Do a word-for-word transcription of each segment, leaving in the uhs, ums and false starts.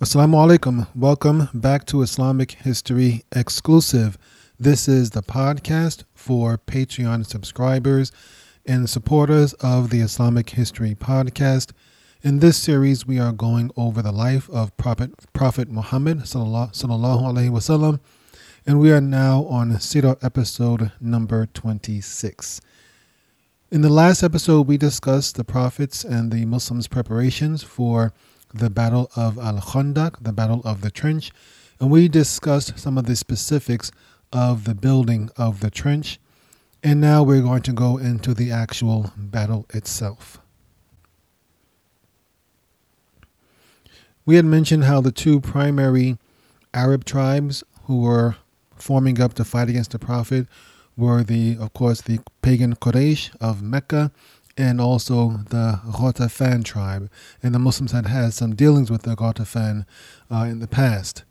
Assalamu alaikum. Welcome back to Islamic History Exclusive. This is the podcast for Patreon subscribers and supporters of the Islamic History Podcast. In this series, we are going over the life of Prophet, Prophet Muhammad sallallahu alaihi wasallam, and we are now on Sirah episode number twenty-six. In the last episode, we discussed the Prophets and the Muslims' preparations for the Battle of Al-Khandaq, the Battle of the Trench, and we discussed some of the specifics of the building of the trench, and now we're going to go into the actual battle itself. We had mentioned how the two primary Arab tribes who were forming up to fight against the Prophet were the, of course, the pagan Quraysh of Mecca, and also the Ghatafan tribe. And the Muslims had had some dealings with the Ghatafan uh, in the past.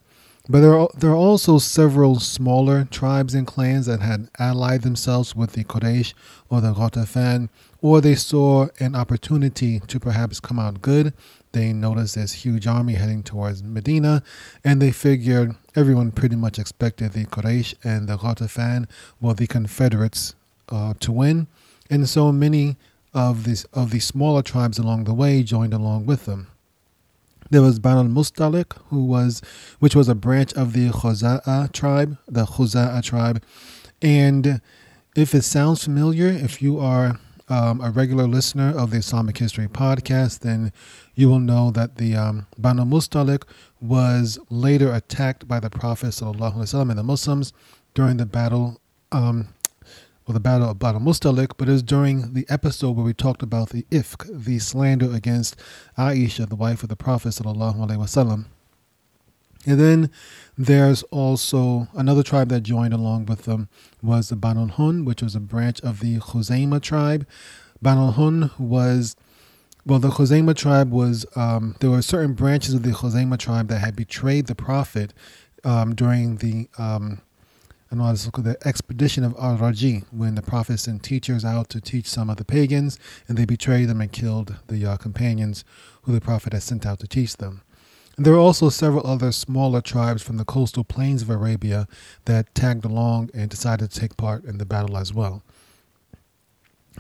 But there are, there are also several smaller tribes and clans that had allied themselves with the Quraysh or the Ghatafan, or they saw an opportunity to perhaps come out good. They noticed this huge army heading towards Medina, and they figured everyone pretty much expected the Quraysh and the Ghatafan, well, the Confederates, uh, to win. And so many of these of the smaller tribes along the way joined along with them. There was Banu al-Mustalik, who was which was a branch of the Khuza'a tribe, the Khuza'a tribe. And if it sounds familiar, if you are um, a regular listener of the Islamic History Podcast, then you will know that the um, Banu al-Mustalik was later attacked by the Prophet sallallahu alaihi wasallam and the Muslims during the battle. Um, Well, the Battle of Banu al-Mustalik, but it was during the episode where we talked about the ifk, the slander against Aisha, the wife of the Prophet sallallahu alaihi wasallam. And then there's also another tribe that joined along with them was the Banu Hun, which was a branch of the Khuzaima tribe. Banu Hun was, well, the Khuzaima tribe was, um, there were certain branches of the Khuzaima tribe that had betrayed the Prophet um, during the Um, and all this, the expedition of al-Rajji, when the Prophet sent teachers out to teach some of the pagans, and they betrayed them and killed the uh, companions who the Prophet had sent out to teach them. And there were also several other smaller tribes from the coastal plains of Arabia that tagged along and decided to take part in the battle as well.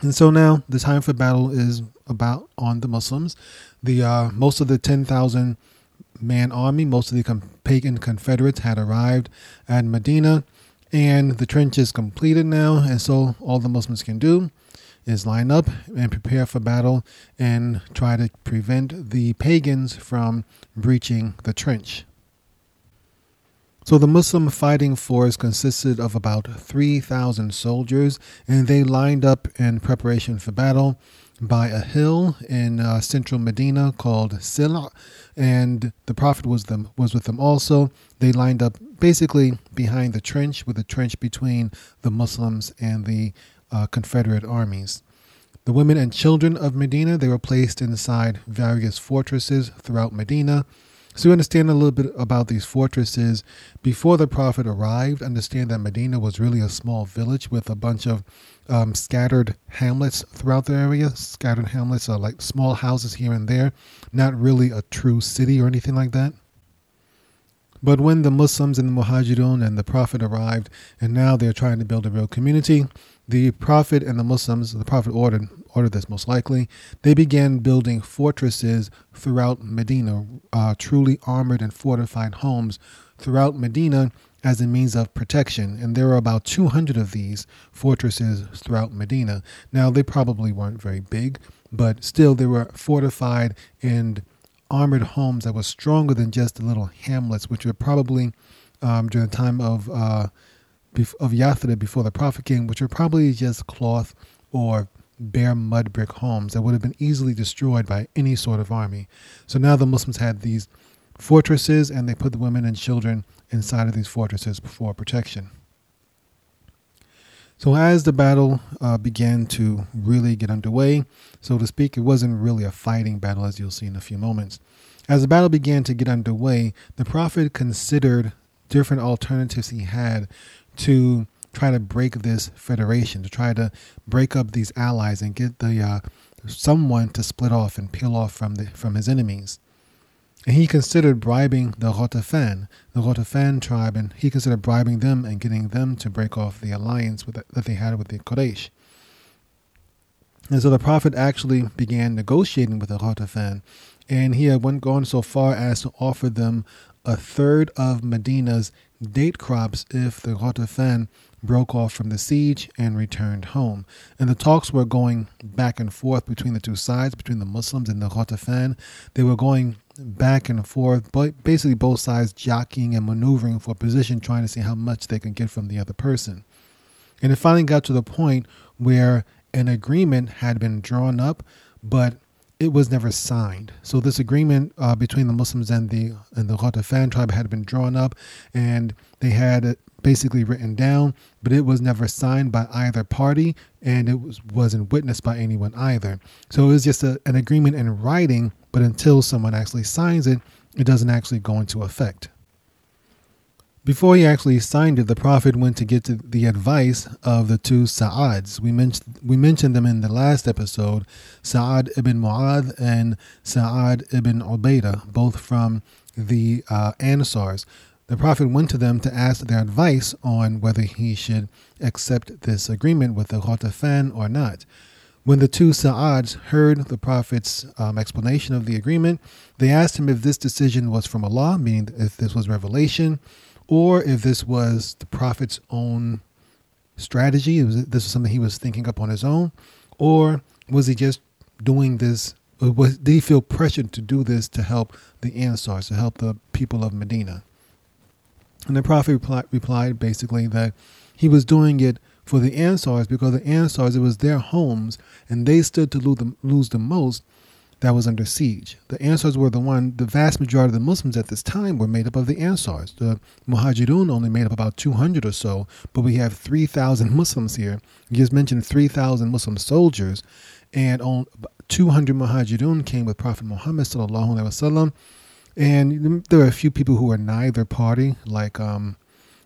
And so now the time for battle is about on the Muslims. The uh, most of the ten thousand man army, most of the com- pagan Confederates had arrived at Medina. And the trench is completed now, and so all the Muslims can do is line up and prepare for battle and try to prevent the pagans from breaching the trench. So the Muslim fighting force consisted of about three thousand soldiers, and they lined up in preparation for battle by a hill in uh, central Medina called Silah, and the Prophet was them was with them also. They lined up basically behind the trench, with a trench between the Muslims and the uh, Confederate armies. The women and children of Medina, they were placed inside various fortresses throughout Medina. So you understand a little bit about these fortresses. Before the Prophet arrived, understand that Medina was really a small village with a bunch of um, scattered hamlets throughout the area. Scattered hamlets are like small houses here and there, not really a true city or anything like that. But when the Muslims and the Muhajirun and the Prophet arrived, and now they're trying to build a real community, the Prophet and the Muslims, the Prophet ordered ordered this most likely, they began building fortresses throughout Medina, uh, truly armored and fortified homes throughout Medina as a means of protection. And there were about two hundred of these fortresses throughout Medina. Now, they probably weren't very big, but still they were fortified and armored homes that were stronger than just the little hamlets, which were probably um, during the time of uh, of Yathrib, before the Prophet came, which were probably just cloth or bare mud brick homes that would have been easily destroyed by any sort of army. So now the Muslims had these fortresses, and they put the women and children inside of these fortresses for protection. So as the battle uh, began to really get underway, so to speak, it wasn't really a fighting battle, as you'll see in a few moments. As the battle began to get underway, the Prophet considered different alternatives he had to try to break this federation, to try to break up these allies and get the uh, someone to split off and peel off from the from his enemies. And he considered bribing the Ghatafan, the Ghatafan tribe, and he considered bribing them and getting them to break off the alliance with the, that they had with the Quraysh. And so the Prophet actually began negotiating with the Ghatafan, and he had went gone so far as to offer them a third of Medina's date crops if the Ghatafan broke off from the siege and returned home. And the talks were going back and forth between the two sides, between the Muslims and the Ghatafan. They were going back and forth, but basically both sides jockeying and maneuvering for position, trying to see how much they can get from the other person. And it finally got to the point where an agreement had been drawn up, but it was never signed. So this agreement uh, between the Muslims and the and the Ghatafan tribe had been drawn up, and they had it basically written down, but it was never signed by either party, and it was, wasn't witnessed by anyone either. So it was just a, an agreement in writing, but until someone actually signs it, it doesn't actually go into effect. Before he actually signed it, the Prophet went to get to the advice of the two Sa'ads. We mentioned we mentioned them in the last episode, Sa'ad ibn Mu'adh and Sa'ad ibn Ubadah, both from the uh, Ansars. The Prophet went to them to ask their advice on whether he should accept this agreement with the Ghatafan or not. When the two Sa'ads heard the Prophet's um, explanation of the agreement, they asked him if this decision was from Allah, meaning if this was revelation, or if this was the Prophet's own strategy, it was, this was something he was thinking up on his own, or was he just doing this, or was, did he feel pressured to do this to help the Ansars, to help the people of Medina? And the Prophet reply, replied basically that he was doing it for the Ansars, because the Ansars, it was their homes, and they stood to lose the, lose the most that was under siege. The Ansars were the one, the vast majority of the Muslims at this time were made up of the Ansars. The Muhajirun only made up about two hundred or so, but we have three thousand Muslims here. You just mentioned three thousand Muslim soldiers, and on two hundred Muhajirun came with Prophet Muhammad sallallahu alaihi wasallam, and there were a few people who were neither party, like um,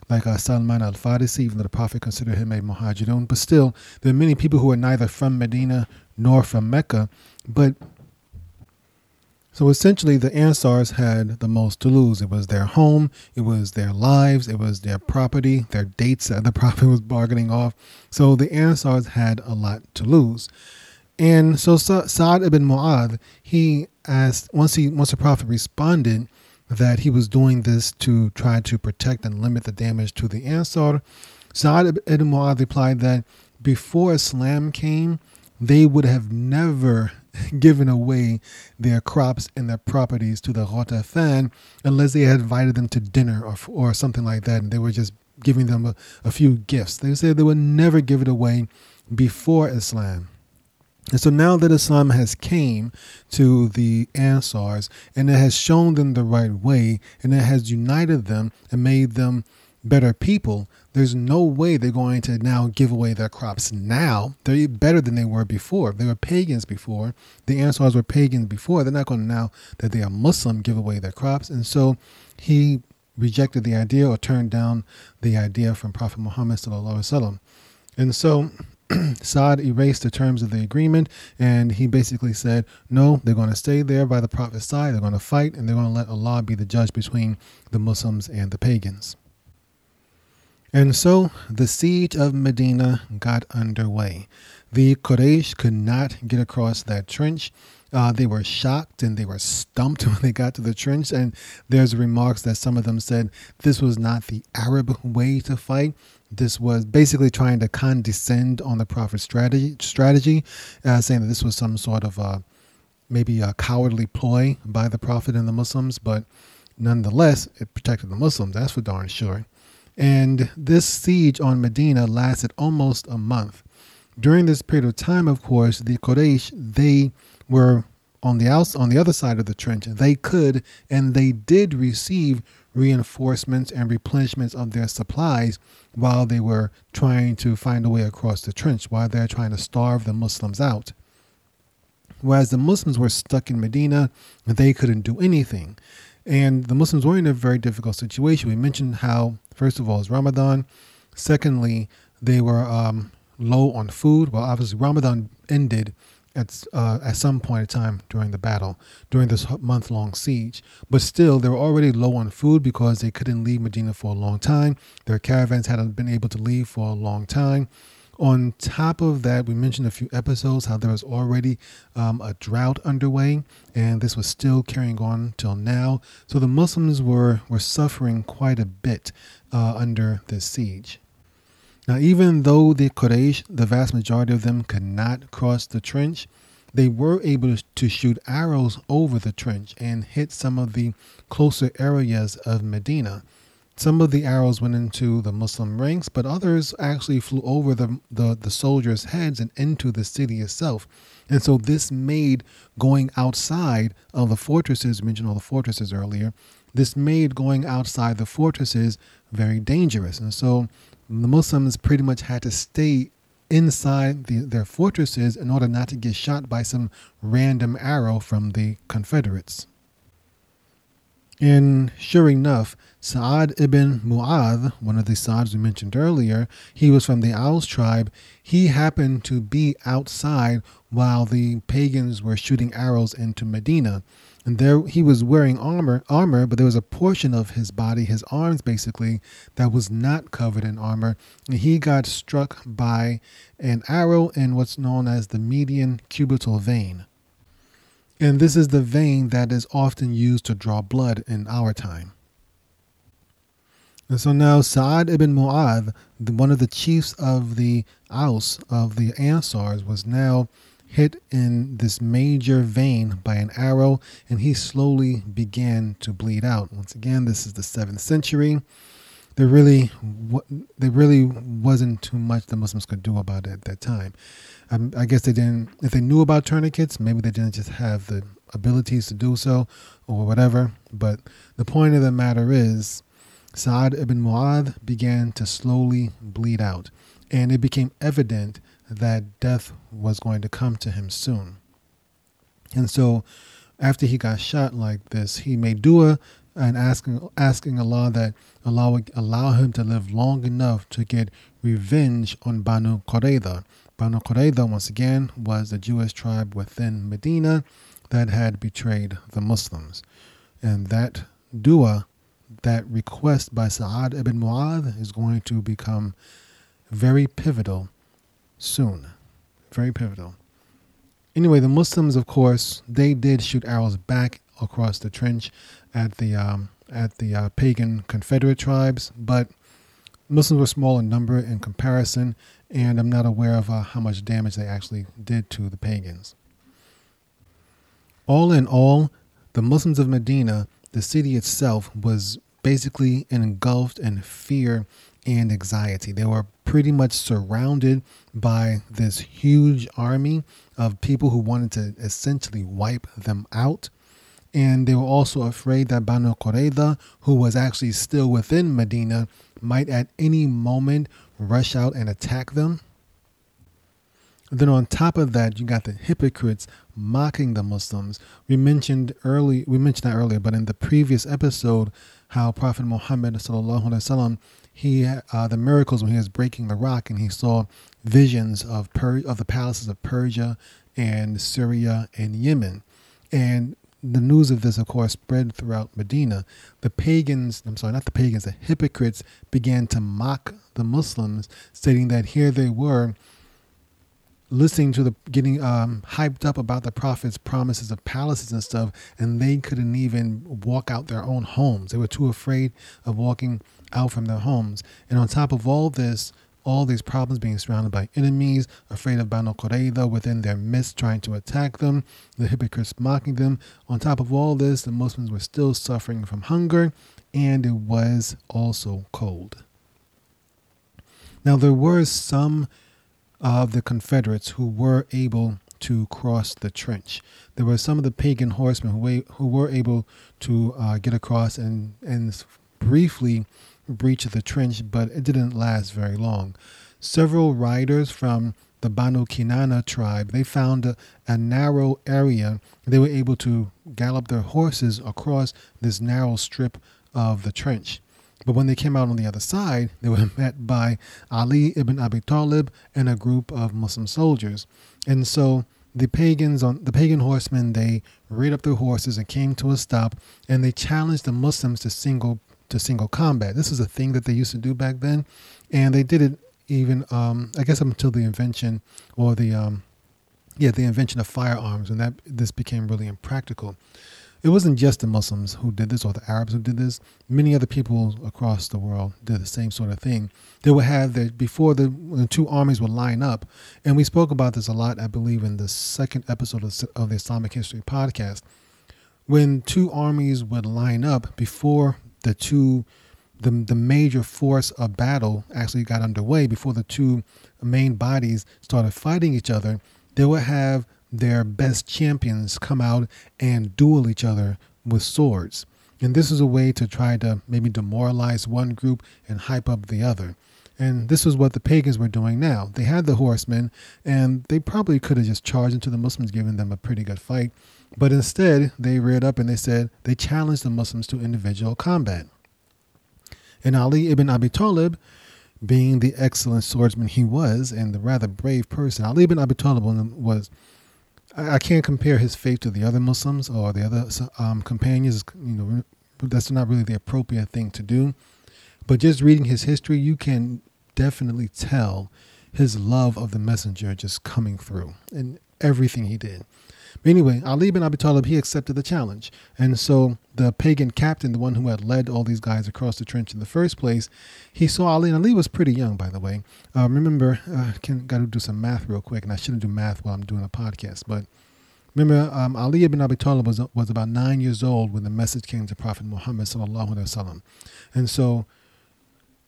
like uh, Salman al-Farisi, even though the Prophet considered him a Muhajirun, but still, there are many people who are neither from Medina nor from Mecca, but so essentially, the Ansars had the most to lose. It was their home, it was their lives, it was their property, their dates that the Prophet was bargaining off. So the Ansars had a lot to lose. And so Sa- Sa'ad ibn Mu'adh, he asked, once he once the Prophet responded that he was doing this to try to protect and limit the damage to the Ansar, Sa'ad ibn Mu'adh replied that before Islam came, they would have never given away their crops and their properties to the Ghatafan unless they had invited them to dinner or or something like that, and they were just giving them a, a few gifts. They said they would never give it away before Islam. And so now that Islam has came to the Ansars, and it has shown them the right way, and it has united them and made them better people, there's no way they're going to now give away their crops now. They're better than they were before. They were pagans before. The Ansars were pagans before. They're not going to, now that they are Muslim, give away their crops. And so he rejected the idea, or turned down the idea, from Prophet Muhammad sallallahu alaihi wasallam. And so Sa'ad erased the terms of the agreement, and he basically said, no, they're going to stay there by the Prophet's side. They're going to fight, and they're going to let Allah be the judge between the Muslims and the pagans. And so the siege of Medina got underway. The Quraysh could not get across that trench. Uh, they were shocked and they were stumped when they got to the trench. And there's remarks that some of them said this was not the Arab way to fight. This was basically trying to condescend on the Prophet's strategy, strategy uh, saying that this was some sort of uh, maybe a cowardly ploy by the Prophet and the Muslims. But nonetheless, it protected the Muslims. That's for darn sure. And this siege on Medina lasted almost a month. During this period of time, of course, the Quraysh, they were on the outs- on the other side of the trench. They could, and they did receive reinforcements and replenishments of their supplies while they were trying to find a way across the trench, while they're trying to starve the Muslims out. Whereas the Muslims were stuck in Medina, they couldn't do anything. And the Muslims were in a very difficult situation. We mentioned how, first of all, it's Ramadan. Secondly, they were um, low on food. Well, obviously Ramadan ended at uh, at some point in time during the battle, during this month-long siege. But still, they were already low on food because they couldn't leave Medina for a long time. Their caravans hadn't been able to leave for a long time. On top of that, we mentioned a few episodes how there was already um, a drought underway, and this was still carrying on till now. So the Muslims were, were suffering quite a bit uh, under this siege. Now, even though the Quraysh, the vast majority of them, could not cross the trench, they were able to shoot arrows over the trench and hit some of the closer areas of Medina. Some of the arrows went into the Muslim ranks, but others actually flew over the, the, the soldiers' heads and into the city itself. And so this made going outside of the fortresses, we mentioned all the fortresses earlier, this made going outside the fortresses very dangerous. And so the Muslims pretty much had to stay inside the, their fortresses in order not to get shot by some random arrow from the Confederates. And sure enough, Sa'ad ibn Mu'adh, one of the Sa'ds we mentioned earlier, he was from the Aus tribe. He happened to be outside while the pagans were shooting arrows into Medina. And there he was wearing armor, armor, but there was a portion of his body, his arms basically, that was not covered in armor. And he got struck by an arrow in what's known as the median cubital vein. And this is the vein that is often used to draw blood in our time. And so now Sa'ad ibn Mu'adh, one of the chiefs of the Aus, of the Ansars, was now hit in this major vein by an arrow, and he slowly began to bleed out. Once again, this is the seventh century. There really, there really wasn't too much the Muslims could do about it at that time. Um, I guess they didn't, if they knew about tourniquets, maybe they didn't just have the abilities to do so or whatever. But the point of the matter is, Sa'ad ibn Mu'adh began to slowly bleed out, and it became evident that death was going to come to him soon. And so after he got shot like this, he made dua and asking asking Allah that Allah would allow him to live long enough to get revenge on Banu Qurayza. Banu Qurayza, once again, was the Jewish tribe within Medina that had betrayed the Muslims. And that dua, that request by Sa'ad ibn Mu'adh, is going to become very pivotal soon. Very pivotal. Anyway, the Muslims, of course, they did shoot arrows back across the trench at the um, at the uh, pagan Confederate tribes, but Muslims were small in number in comparison, and I'm not aware of uh, how much damage they actually did to the pagans. All in all, the Muslims of Medina, the city itself, was basically engulfed in fear and anxiety. They were pretty much surrounded by this huge army of people who wanted to essentially wipe them out. And they were also afraid that Banu Qurayza, who was actually still within Medina, might at any moment rush out and attack them. Then on top of that, you got the hypocrites mocking the Muslims. We mentioned early, we mentioned that earlier, but in the previous episode, how Prophet Muhammad sallallahu alaihi wasallam, he uh, the miracles when he was breaking the rock and he saw visions of per- of the palaces of Persia and Syria and Yemen, and the news of this, of course, spread throughout Medina. The pagans, I'm sorry, not the pagans, the hypocrites began to mock the Muslims, stating that here they were listening to the, getting um, hyped up about the Prophet's promises of palaces and stuff, and they couldn't even walk out their own homes. They were too afraid of walking out from their homes. And on top of all this, all these problems, being surrounded by enemies, afraid of Banu Qurayza within their midst trying to attack them, the hypocrites mocking them. On top of all this, the Muslims were still suffering from hunger, and it was also cold. Now, there were some of the Confederates who were able to cross the trench. There were some of the pagan horsemen who, who were able to uh, get across and, and briefly breach of the trench, but it didn't last very long. Several riders from the Banu Kinana tribe, they found a, a narrow area. They were able to gallop their horses across this narrow strip of the trench. But when they came out on the other side, they were met by Ali ibn Abi Talib and a group of Muslim soldiers. And so the pagans on the pagan horsemen, they reared up their horses and came to a stop, and they challenged the Muslims to single to single combat. This is a thing that they used to do back then, and they did it even um, I guess up until the invention or the um, yeah the invention of firearms, and that this became really impractical. It wasn't just the Muslims who did this or the Arabs who did this. Many other people across the world did the same sort of thing. They would have that before the, when the two armies would line up. And we spoke about this a lot, I believe, in the second episode of the Islamic History podcast. When two armies would line up before the two, the, the major force of battle actually got underway, before the two main bodies started fighting each other, they would have their best champions come out and duel each other with swords. And this is a way to try to maybe demoralize one group and hype up the other. And this is what the pagans were doing now. They had the horsemen, and they probably could have just charged into the Muslims, giving them a pretty good fight. But instead, they reared up and they said they challenged the Muslims to individual combat. And Ali ibn Abi Talib, being the excellent swordsman he was and the rather brave person, Ali ibn Abi Talib was I can't compare his faith to the other Muslims or the other um, companions. You know, that's not really the appropriate thing to do. But just reading his history, you can definitely tell his love of the messenger just coming through in everything he did. But anyway, Ali ibn Abi Talib, he accepted the challenge. And so the pagan captain, the one who had led all these guys across the trench in the first place, he saw Ali. And Ali was pretty young, by the way. Uh, remember, I uh, got to do some math real quick, and I shouldn't do math while I'm doing a podcast. But remember, um, Ali ibn Abi Talib was, was about nine years old when the message came to Prophet Muhammad sallallahu alaihi wasallam. And so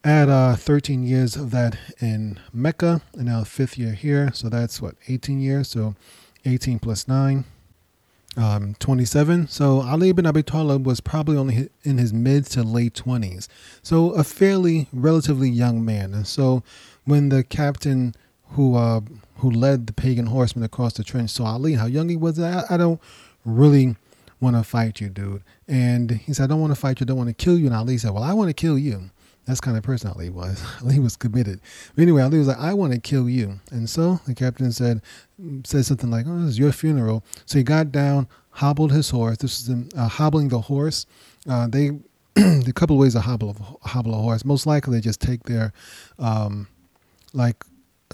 at uh, thirteen years of that in Mecca, and now fifth year here, so that's what, eighteen years? So eighteen plus nine, um, twenty-seven. So Ali ibn Abi Talib was probably only in his mid to late twenties. So a fairly relatively young man. And so when the captain who uh, who led the pagan horsemen across the trench saw Ali, how young he was, I, I don't really want to fight you, dude. And he said, I don't want to fight you. I don't want to kill you. And Ali said, well, I want to kill you. That's the kind of person Ali was. Ali was committed. But anyway, Ali was like, I want to kill you. And so the captain said said something like, oh, this is your funeral. So he got down, hobbled his horse. This is them, uh, hobbling the horse. Uh, they, a couple of ways to hobble, hobble a horse. Most likely they just take their, um, like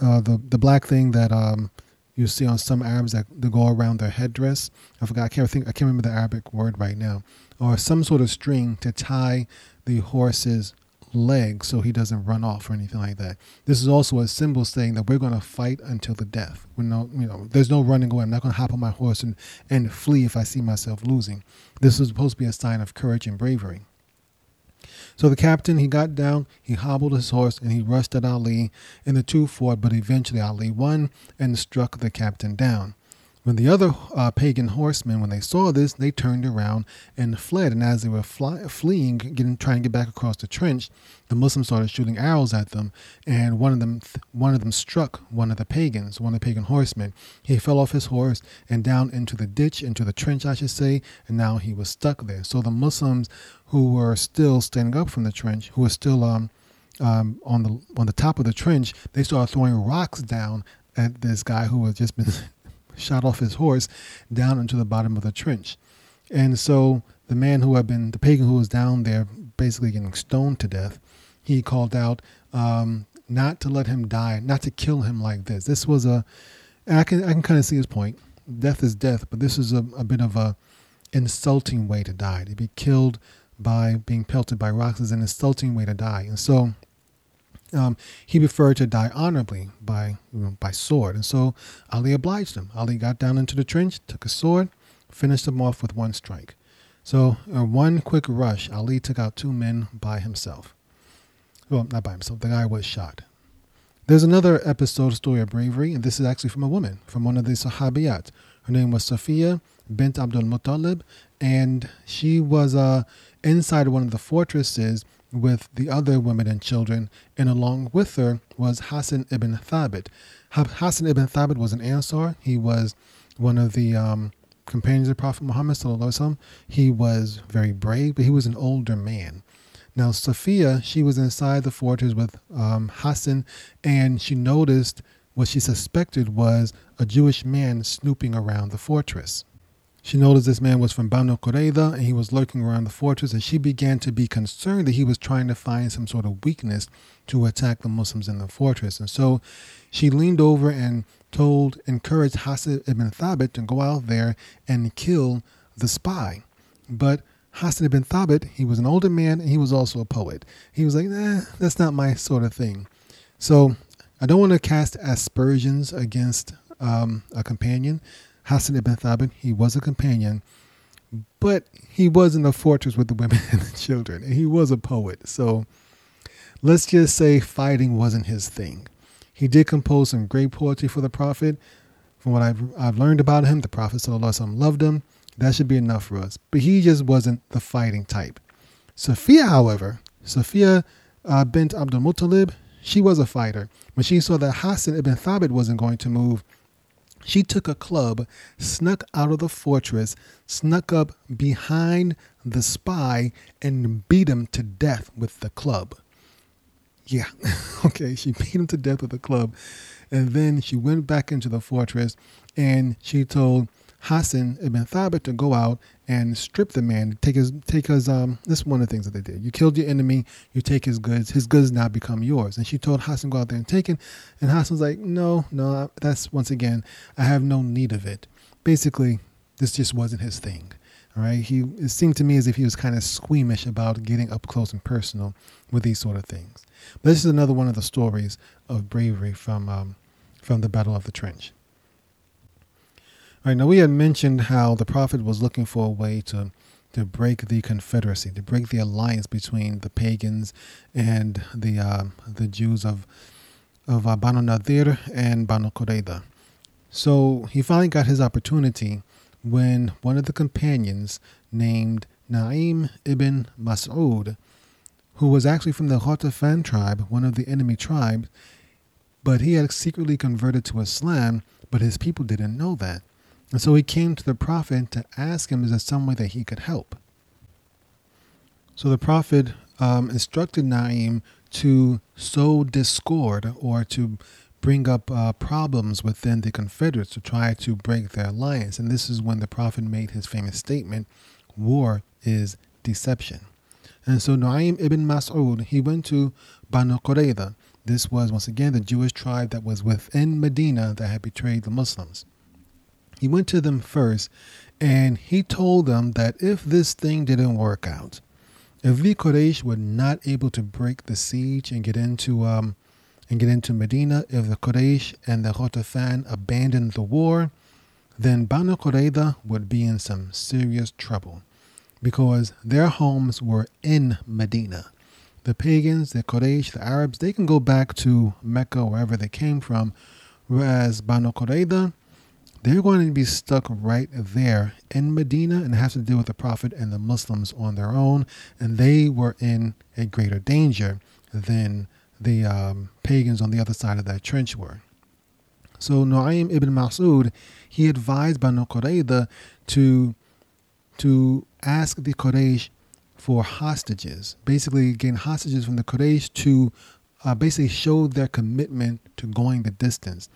uh, the, the black thing that um, you see on some Arabs that they go around their headdress. I forgot, I can't think, I can't remember the Arabic word right now. Or some sort of string to tie the horse's leg so he doesn't run off or anything like that. This is also a symbol saying that we're going to fight until the death. We're no, you know, there's no running away. I'm not going to hop on my horse and, and flee if I see myself losing. This is supposed to be a sign of courage and bravery. So the captain, he got down, he hobbled his horse, and he rushed at Ali, and the two fought, but eventually Ali won and struck the captain down. When the other uh, pagan horsemen, when they saw this, they turned around and fled. And as they were fly, fleeing, getting, trying to get back across the trench, the Muslims started shooting arrows at them. And one of them, one of them struck one of the pagans, one of the pagan horsemen. He fell off his horse and down into the ditch, into the trench, I should say. And now he was stuck there. So the Muslims who were still standing up from the trench, who were still um, um, on the on the top of the trench, they started throwing rocks down at this guy who had just been shot off his horse down into the bottom of the trench. And so the man who had been, the pagan who was down there basically getting stoned to death, he called out um, not to let him die, not to kill him like this. This was a, and I can, I can kind of see his point. Death is death, but this is a, a bit of a insulting way to die. To be killed by being pelted by rocks is an insulting way to die. And so Um, he preferred to die honorably by you know, by sword. And so Ali obliged him. Ali got down into the trench, took a sword, finished him off with one strike. So in one quick rush, Ali took out two men by himself. Well, not by himself. The guy was shot. There's another episode story of bravery, and this is actually from a woman, from one of the Sahabiyat. Her name was Safiyya bint Abd al-Muttalib, and she was uh, inside one of the fortresses with the other women and children, and along with her was Hassan ibn Thabit. Hassan ibn Thabit was an Ansar. He was one of the um, companions of Prophet Muhammad sallallahu alaihi wasallam. He was very brave, but he was an older man. Now Safiyya, she was inside the fortress with um, Hassan, and she noticed What she suspected was a Jewish man snooping around the fortress. She noticed this man was from Banu Qurayza and he was lurking around the fortress, and she began to be concerned that he was trying to find some sort of weakness to attack the Muslims in the fortress. And so she leaned over and told, encouraged Hassan ibn Thabit to go out there and kill the spy. But Hassan ibn Thabit, he was an older man and he was also a poet. He was like, nah, that's not my sort of thing. So I don't want to cast aspersions against um, a companion. Hassan ibn Thabit, he was a companion, but he was in the fortress with the women and the children, and he was a poet. So let's just say fighting wasn't his thing. He did compose some great poetry for the Prophet. From what I've, I've learned about him, the Prophet sallallahu alaihi wasallam loved him. That should be enough for us. But he just wasn't the fighting type. Safiyya, however, Safiyya uh, bint Abd al-Muttalib, she was a fighter. When she saw that Hassan ibn Thabit wasn't going to move, she took a club, snuck out of the fortress, snuck up behind the spy, and beat him to death with the club. Yeah, okay, she beat him to death with the club. And then she went back into the fortress, and she told Hassan ibn Thabit to go out and strip the man, take his, take his, um, this is one of the things that they did. You killed your enemy, you take his goods, his goods now become yours. And she told Hassan, go out there and take it. And Hassan's like, no, no, that's, once again, I have no need of it. Basically, this just wasn't his thing. All right. He, it seemed to me as if he was kind of squeamish about getting up close and personal with these sort of things. But this is another one of the stories of bravery from, um, from the Battle of the Trench. All right, now we had mentioned how the Prophet was looking for a way to, to break the confederacy, to break the alliance between the pagans and the uh, the Jews of of uh, Banu Nadir and Banu Qurayza. So he finally got his opportunity when one of the companions named Nu'aym ibn Mas'ud, who was actually from the Ghatafan tribe, one of the enemy tribes, but he had secretly converted to Islam, but his people didn't know that. And so he came to the Prophet to ask him, is there some way that he could help? So the Prophet um, instructed Nu'aym to sow discord, or to bring up uh, problems within the Confederates to try to break their alliance. And this is when the Prophet made his famous statement, war is deception. And so Nu'aym ibn Mas'ud, he went to Banu Qurayza. This was, once again, the Jewish tribe that was within Medina that had betrayed the Muslims. He went to them first, and he told them that if this thing didn't work out, if the Quraysh were not able to break the siege and get into um, and get into Medina, if the Quraysh and the Ghatafan abandoned the war, then Banu Qurayza would be in some serious trouble, because their homes were in Medina. The pagans, the Quraysh, the Arabs, they can go back to Mecca, wherever they came from, whereas Banu Qurayza, they're going to be stuck right there in Medina and have to deal with the Prophet and the Muslims on their own. And they were in a greater danger than the um, pagans on the other side of that trench were. So Nu'aym ibn Mas'ud, he advised Banu Qurayza to, to ask the Quraysh for hostages, basically gain hostages from the Quraysh to uh, basically show their commitment to going the distance,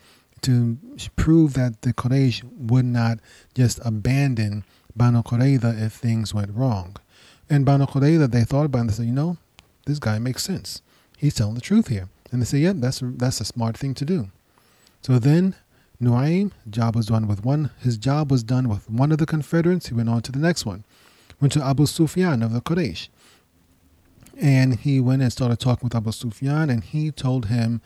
to prove that the Quraysh would not just abandon Banu Qurayza if things went wrong. And Banu Qurayza, they thought about it and they said, you know, this guy makes sense. He's telling the truth here. And they said, yeah, that's a, that's a smart thing to do. So then Nu'aym, job was done with one. His job was done with one of the Confederates. He went on to the next one. Went to Abu Sufyan of the Quraysh. And he went and started talking with Abu Sufyan, and he told him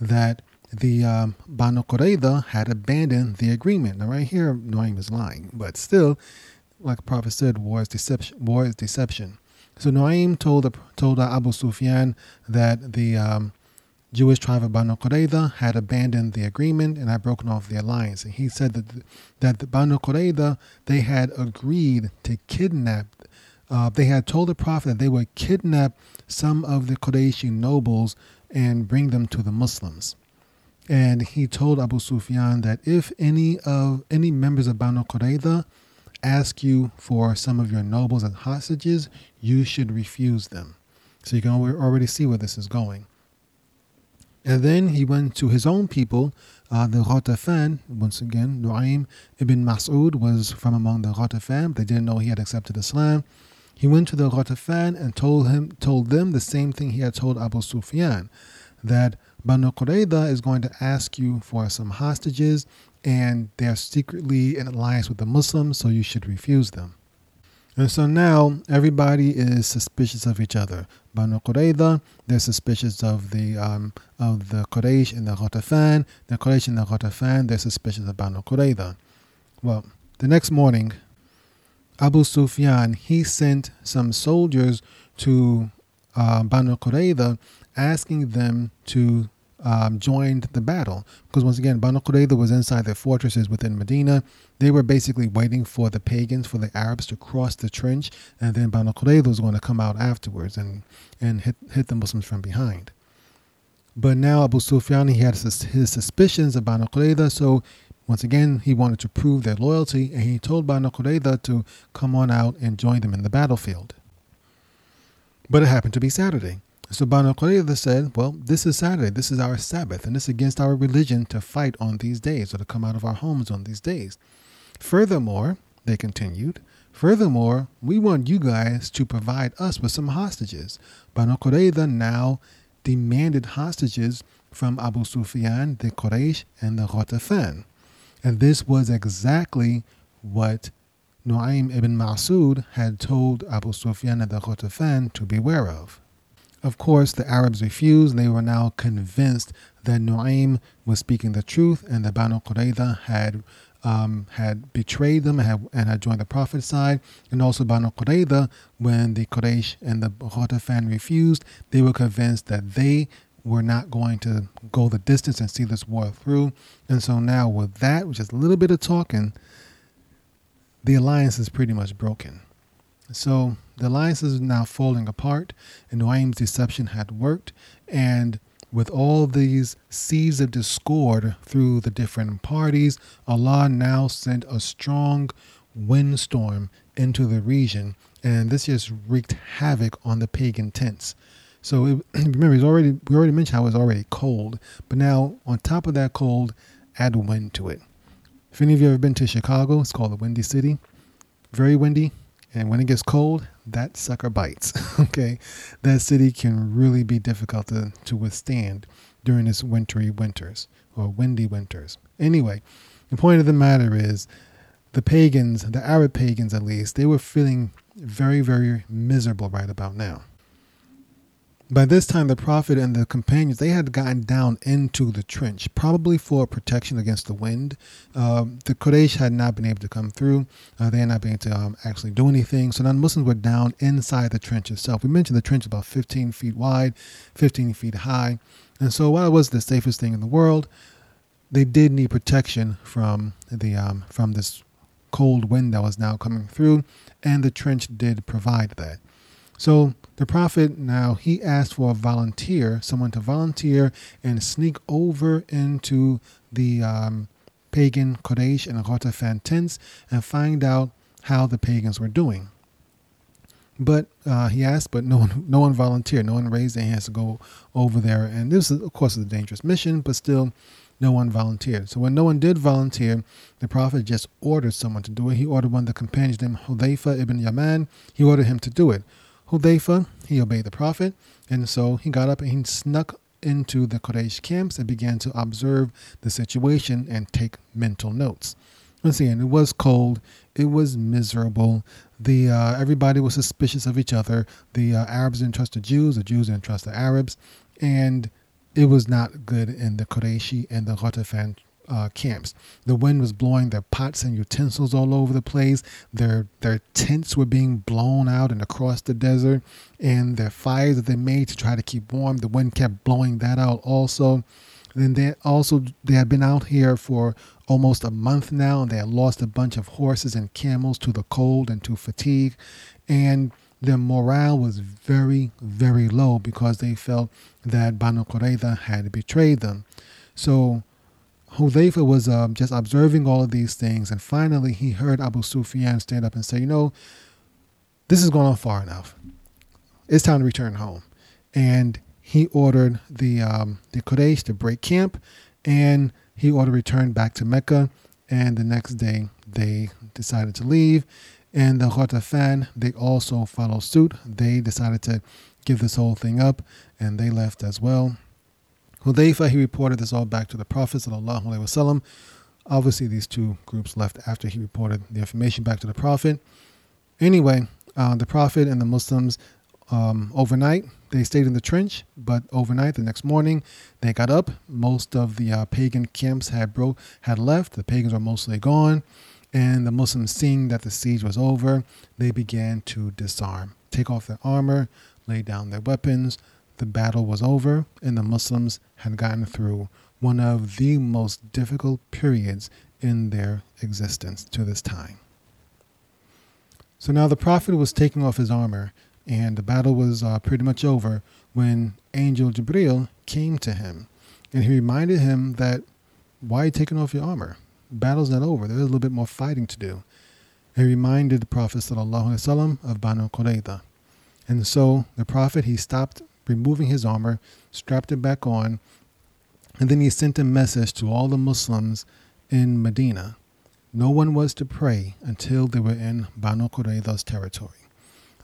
that the um, Banu Qurayza had abandoned the agreement. Now, right here, Nu'aym is lying, but still, like the Prophet said, war is deception. War is deception. So Nu'aym told the, told Abu Sufyan that the um, Jewish tribe of Banu Qurayza had abandoned the agreement and had broken off the alliance. And he said that the, that the Banu Qurayza, they had agreed to kidnap. Uh, they had told the Prophet that they would kidnap some of the Qurayshi nobles and bring them to the Muslims. And he told Abu Sufyan that if any of any members of Banu Qurayza ask you for some of your nobles as hostages, you should refuse them. So you can already see where this is going. And then he went to his own people, uh, the Ghatafan. Once again, Nu'aym ibn Mas'ud was from among the Ghatafan. They didn't know he had accepted Islam. He went to the Ghatafan and told him, told them the same thing he had told Abu Sufyan, that Banu Qurayza is going to ask you for some hostages, and they are secretly in alliance with the Muslims, so you should refuse them. And so now everybody is suspicious of each other. Banu Qurayza, they're suspicious of the um, of the Quraysh and the Ghatafan. The Quraysh and the Ghatafan, they're suspicious of Banu Qurayza. Well, the next morning, Abu Sufyan, he sent some soldiers to uh, Banu Qurayza, asking them to um, join the battle. Because once again, Banu Qurayza was inside their fortresses within Medina. They were basically waiting for the pagans, for the Arabs to cross the trench, and then Banu Qurayza was going to come out afterwards and, and hit, hit the Muslims from behind. But now Abu Sufyan, he had his, his suspicions of Banu Qurayza, so once again, he wanted to prove their loyalty, and he told Banu Qurayza to come on out and join them in the battlefield. But it happened to be Saturday. So Banu Qurayza said, well, this is Saturday, this is our Sabbath, and it's against our religion to fight on these days or to come out of our homes on these days. Furthermore, they continued, furthermore, we want you guys to provide us with some hostages. Banu Qurayza now demanded hostages from Abu Sufyan, the Quraysh, and the Ghatafan. And this was exactly what Nu'aym ibn Mas'ud had told Abu Sufyan and the Ghatafan to beware of. Of course, the Arabs refused, and they were now convinced that Nu'aym was speaking the truth, and that Banu Qurayza had um, had betrayed them and had, and had joined the Prophet's side. And also Banu Qurayza, when the Quraysh and the Ghatafan refused, they were convinced that they were not going to go the distance and see this war through. And so now with that, with just a little bit of talking, the alliance is pretty much broken. So the alliance is now falling apart, and Nu'aym's deception had worked. And with all these seeds of discord through the different parties, Allah now sent a strong windstorm into the region, and this just wreaked havoc on the pagan tents. So it, remember, it's already we already mentioned how it's already cold, but now on top of that cold, add wind to it. If any of you have ever been to Chicago, it's called the Windy City. Very windy. And when it gets cold, that sucker bites, okay? That city can really be difficult to, to withstand during its wintry winters or windy winters. Anyway, the point of the matter is the pagans, the Arab pagans at least, they were feeling very, very miserable right about now. By this time, the Prophet and the companions, they had gotten down into the trench, probably for protection against the wind. Uh, the Quraysh had not been able to come through. Uh, they had not been able to um, actually do anything. So now the Muslims were down inside the trench itself. We mentioned the trench was about fifteen feet wide, fifteen feet high. And so while it was the safest thing in the world, they did need protection from the um, from this cold wind that was now coming through. And the trench did provide that. So the Prophet, now he asked for a volunteer, someone to volunteer and sneak over into the um, pagan Quraysh and Ghatafan tents and find out how the pagans were doing. But uh, he asked, but no one, no one volunteered. No one raised their hands to go over there. And this is, of course, is a dangerous mission, but still no one volunteered. So when no one did volunteer, the Prophet just ordered someone to do it. He ordered one of the companions named Hudayfa ibn Yaman. He ordered him to do it. Hudayfa, he obeyed the Prophet, and so he got up and he snuck into the Quraysh camps and began to observe the situation and take mental notes. Once again, it was cold, it was miserable, the uh, everybody was suspicious of each other, the uh, Arabs didn't trust the Jews, the Jews didn't trust the Arabs, and it was not good in the Qurayshi and the Ghatafan Uh, camps. The wind was blowing their pots and utensils all over the place. Their their tents were being blown out and across the desert, and their fires that they made to try to keep warm, the wind kept blowing that out also. Then they also they had been out here for almost a month now, and they had lost a bunch of horses and camels to the cold and to fatigue, and their morale was very, very low because they felt that Banu Qurayza had betrayed them. So Hudayfa was um, just observing all of these things, and finally he heard Abu Sufyan stand up and say, you know, this has gone on far enough. It's time to return home. And he ordered the um, the Quraysh to break camp, and he ordered return back to Mecca. And the next day, they decided to leave. And the Ghatafan, they also followed suit. They decided to give this whole thing up, and they left as well. Hudayfa, he reported this all back to the Prophet sallallahu alaihi wasallam. Obviously, these two groups left after he reported the information back to the Prophet. Anyway, uh, the Prophet and the Muslims, um, overnight, they stayed in the trench, but overnight, the next morning, they got up. Most of the uh, pagan camps had broke, had left. The pagans were mostly gone, and the Muslims, seeing that the siege was over, they began to disarm, take off their armor, lay down their weapons. The battle was over, and the Muslims had gotten through one of the most difficult periods in their existence to this time. So now the Prophet was taking off his armor, and the battle was uh, pretty much over when Angel Jibril came to him, and he reminded him that, why are you taking off your armor? Battle's not over. There's a little bit more fighting to do. He reminded the Prophet ﷺ of Banu Qurayza. And so the Prophet, he stopped removing his armor, strapped it back on, and then he sent a message to all the Muslims in Medina. No one was to pray until they were in Banu Qurayza's territory.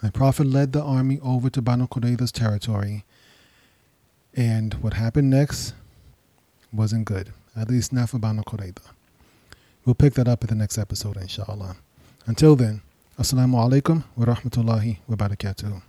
The Prophet led the army over to Banu Qurayza's territory, and what happened next wasn't good, at least not for Banu Qurayza. We'll pick that up in the next episode, inshallah. Until then, assalamu alaikum wa rahmatullahi wa barakatuh.